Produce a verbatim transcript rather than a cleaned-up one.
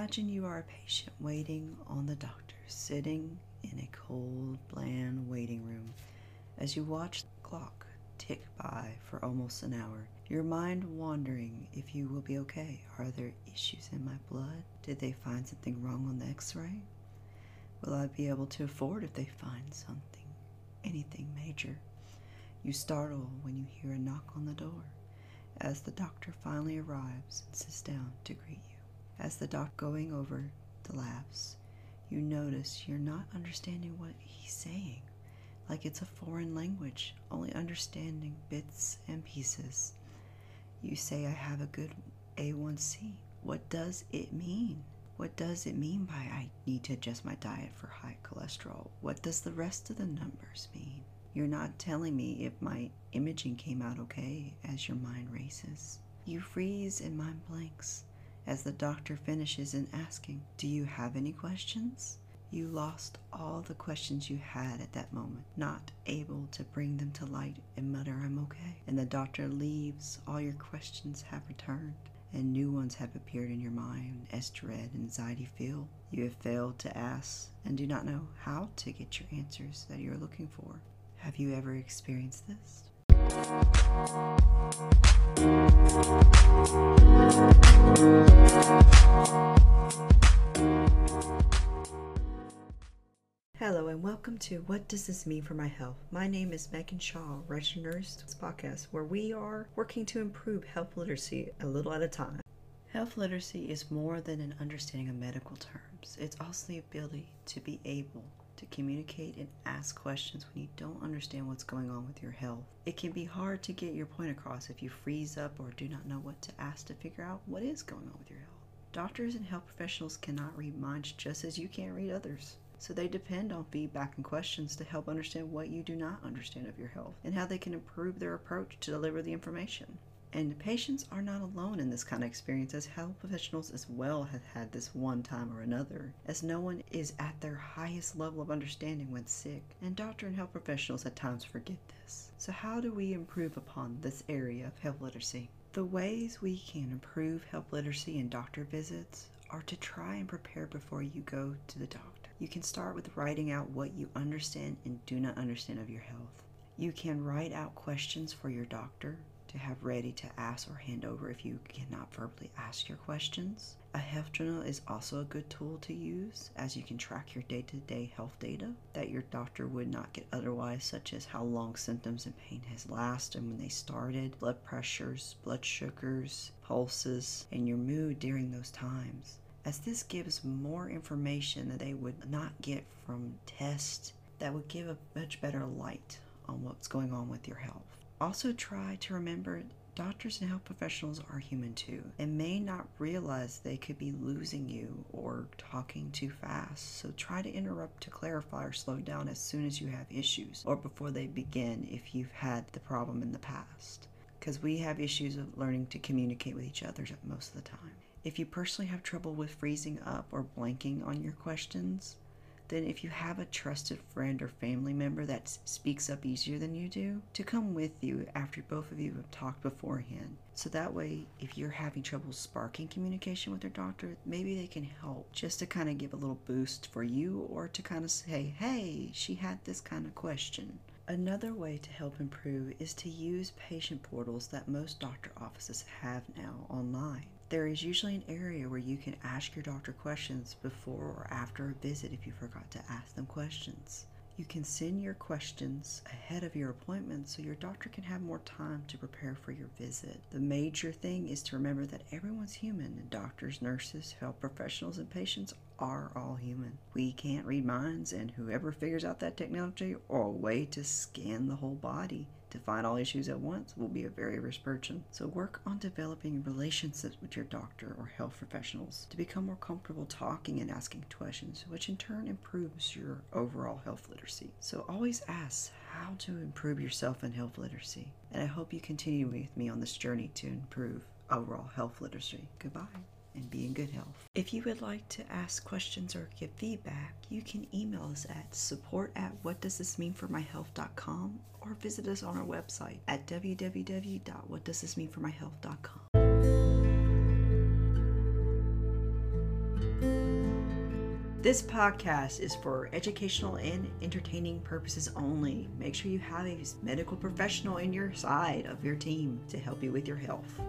Imagine you are a patient waiting on the doctor, sitting in a cold, bland waiting room. As you watch the clock tick by for almost an hour, your mind wondering if you will be okay. Are there issues in my blood? Did they find something wrong on the x-ray? Will I be able to afford if they find something, anything major? You startle when you hear a knock on the door as the doctor finally arrives and sits down to greet you. As the doctor going over the labs, you notice you're not understanding what he's saying, like it's a foreign language, only understanding bits and pieces. You say, I have a good A one C. What does it mean? What does it mean by I need to adjust my diet for high cholesterol? What does the rest of the numbers mean? You're not telling me if my imaging came out okay as your mind races. You freeze and mind blanks as the doctor finishes in asking, do you have any questions? You lost all the questions you had at that moment, not able to bring them to light and mutter, I'm okay. And the doctor leaves, all your questions have returned, and new ones have appeared in your mind as dread and anxiety fill. You have failed to ask and do not know how to get your answers that you're looking for. Have you ever experienced this? Hello and welcome to What Does This Mean For My Health? My name is Megan Shaw, registered nurse. This podcast where we are working to improve health literacy a little at a time. Health literacy is more than an understanding of medical terms. It's also the ability to be able to communicate and ask questions when you don't understand what's going on with your health. It can be hard to get your point across if you freeze up or do not know what to ask to figure out what is going on with your health. Doctors and health professionals cannot read minds just as you can't read others. So they depend on feedback and questions to help understand what you do not understand of your health and how they can improve their approach to deliver the information. And patients are not alone in this kind of experience, as health professionals as well have had this one time or another, as no one is at their highest level of understanding when sick, and doctor and health professionals at times forget this. So how do we improve upon this area of health literacy? The ways we can improve health literacy in doctor visits are to try and prepare before you go to the doctor. You can start with writing out what you understand and do not understand of your health. You can write out questions for your doctor to have ready to ask or hand over if you cannot verbally ask your questions. A health journal is also a good tool to use, as you can track your day-to-day health data that your doctor would not get otherwise, such as how long symptoms and pain has lasted and when they started, blood pressures, blood sugars, pulses, and your mood during those times, as this gives more information that they would not get from tests that would give a much better light on what's going on with your health. Also try to remember doctors and health professionals are human too and may not realize they could be losing you or talking too fast. So try to interrupt to clarify or slow down as soon as you have issues or before they begin if you've had the problem in the past, because we have issues of learning to communicate with each other most of the time. If you personally have trouble with freezing up or blanking on your questions, then if you have a trusted friend or family member that speaks up easier than you do, to come with you after both of you have talked beforehand. So that way, if you're having trouble sparking communication with your doctor, maybe they can help just to kind of give a little boost for you or to kind of say, hey, she had this kind of question. Another way to help improve is to use patient portals that most doctor offices have now online. There is usually an area where you can ask your doctor questions before or after a visit if you forgot to ask them questions. You can send your questions ahead of your appointment so your doctor can have more time to prepare for your visit. The major thing is to remember that everyone's human, and doctors, nurses, health professionals, and patients are all human. We can't read minds, and whoever figures out that technology or a way to scan the whole body to find all issues at once will be a very rich person. So work on developing relationships with your doctor or health professionals to become more comfortable talking and asking questions, which in turn improves your overall health literacy. So always ask how to improve yourself in health literacy. And I hope you continue with me on this journey to improve overall health literacy. Goodbye and be in good health. If you would like to ask questions or give feedback, you can email us at support at whatdoesthismeanformyhealth.com or visit us on our website at w w w dot what does this mean for my health dot com. This podcast is for educational and entertaining purposes only. Make sure you have a medical professional in your side of your team to help you with your health.